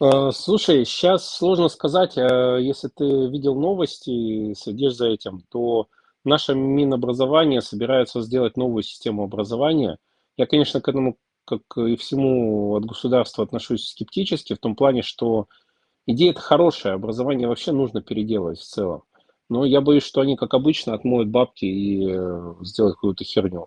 Слушай, сейчас сложно сказать, если ты видел новости и следишь за этим, то наше Минобразование собирается сделать новую систему образования. Я, конечно, к этому, как и всему от государства, отношусь скептически, в том плане, что идея-то хорошая, образование вообще нужно переделать в целом. Но я боюсь, что они, как обычно, отмоют бабки и сделают какую-то херню.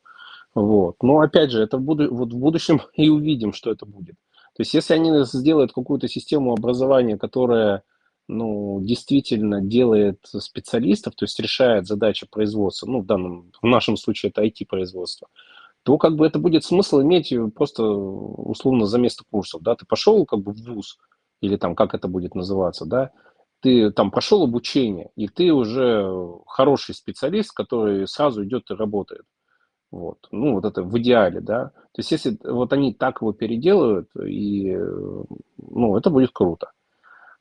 Вот. Но опять же, это вот в будущем и увидим, что это будет. То есть, если они сделают какую-то систему образования, которая действительно делает специалистов, то есть решает задачи производства, в нашем случае это IT-производство, то как бы это будет смысл иметь просто условно за место курсов, да, ты пошел как бы в вуз, или там как это будет называться, да, ты там прошел обучение, и ты уже хороший специалист, который сразу идет и работает. Вот. Вот это в идеале, да. То есть, если вот они так его переделают, и, это будет круто.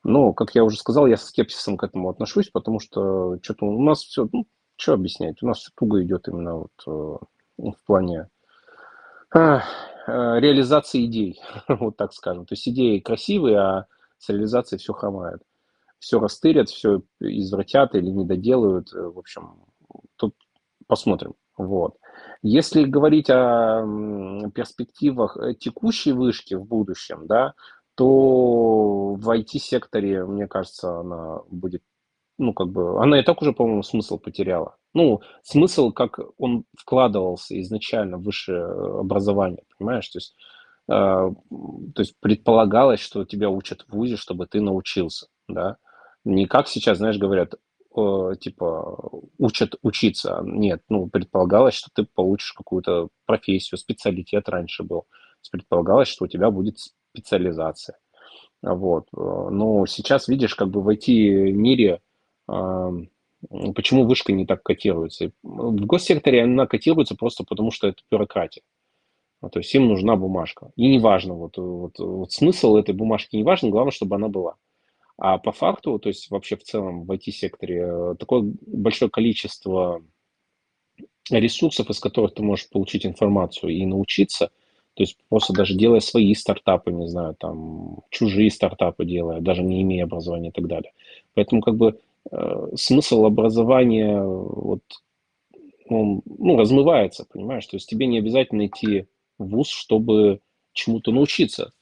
Но, как я уже сказал, я со скепсисом к этому отношусь, потому что что-то у нас все, что объяснять, у нас все туго идет именно вот в плане а, реализации идей, вот так скажем. То есть идеи красивые, а с реализацией все хромает. Все растырят, все извратят или не доделают. В общем, тут посмотрим. Вот. Если говорить о перспективах текущей вышки в будущем, да, то в IT-секторе, мне кажется, она будет, она и так уже, по-моему, смысл потеряла. Смысл, как он вкладывался изначально в высшее образование, понимаешь? То есть предполагалось, что тебя учат в вузе, чтобы ты научился, да? Не как сейчас, знаешь, говорят, типа учат учиться. Нет, предполагалось, что ты получишь какую-то профессию, специалитет раньше был. Предполагалось, что у тебя будет специализация. Вот. Но сейчас, видишь, как бы в IT-мире почему вышка не так котируется. И в госсекторе она котируется просто потому, что это бюрократия. То есть им нужна бумажка. И неважно, вот смысл этой бумажки не важен, главное, чтобы она была. А по факту, то есть вообще в целом в IT-секторе такое большое количество ресурсов, из которых ты можешь получить информацию и научиться, то есть просто даже делая свои стартапы, не знаю, там, чужие стартапы делая, даже не имея образования и так далее. Поэтому как бы смысл образования он, размывается, понимаешь? То есть тебе не обязательно идти в вуз, чтобы чему-то научиться.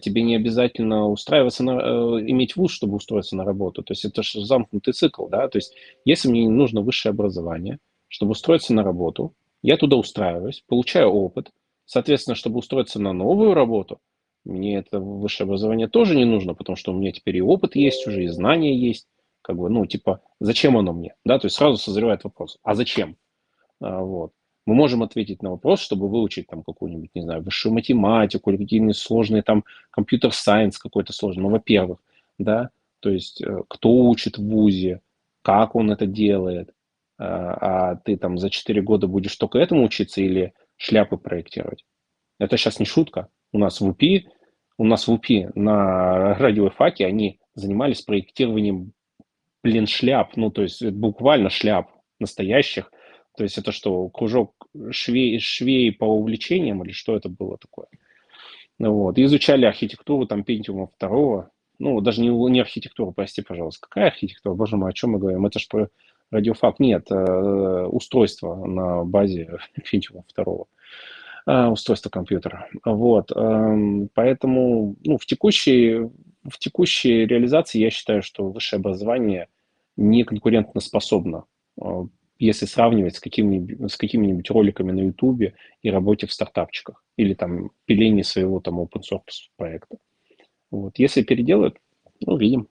Тебе не обязательно устраиваться иметь вуз, чтобы устроиться на работу. То есть это же замкнутый цикл, да? То есть если мне нужно высшее образование, чтобы устроиться на работу, я туда устраиваюсь, получаю опыт. Соответственно, чтобы устроиться на новую работу, мне это высшее образование тоже не нужно, потому что у меня теперь и опыт есть уже, и знания есть. Как бы, зачем оно мне? Да? То есть сразу созревает вопрос, а зачем? Вот. Мы можем ответить на вопрос, чтобы выучить там какую-нибудь, не знаю, высшую математику или какие-нибудь сложные там компьютер-сайенс какой-то сложный. Ну, во-первых, да, то есть кто учит в вузе, как он это делает, а ты там за 4 года будешь только этому учиться или шляпы проектировать. Это сейчас не шутка. У нас в УПИ на радиофаке они занимались проектированием, шляп, то есть буквально шляп настоящих. То есть это что, кружок швей по увлечениям или что это было такое? Вот. И изучали архитектуру там Пентиума 2, даже не архитектуру, прости, пожалуйста. Какая архитектура? Боже мой, о чем мы говорим? Это же про радиофак. Нет, устройство на базе Пентиума 2, устройство компьютера. Вот. Поэтому в текущей реализации я считаю, что высшее образование не конкурентоспособно, если сравнивать с какими-нибудь роликами на Ютубе и работе в стартапчиках или там пилении своего там open source проекта. Вот. Если переделают, увидим.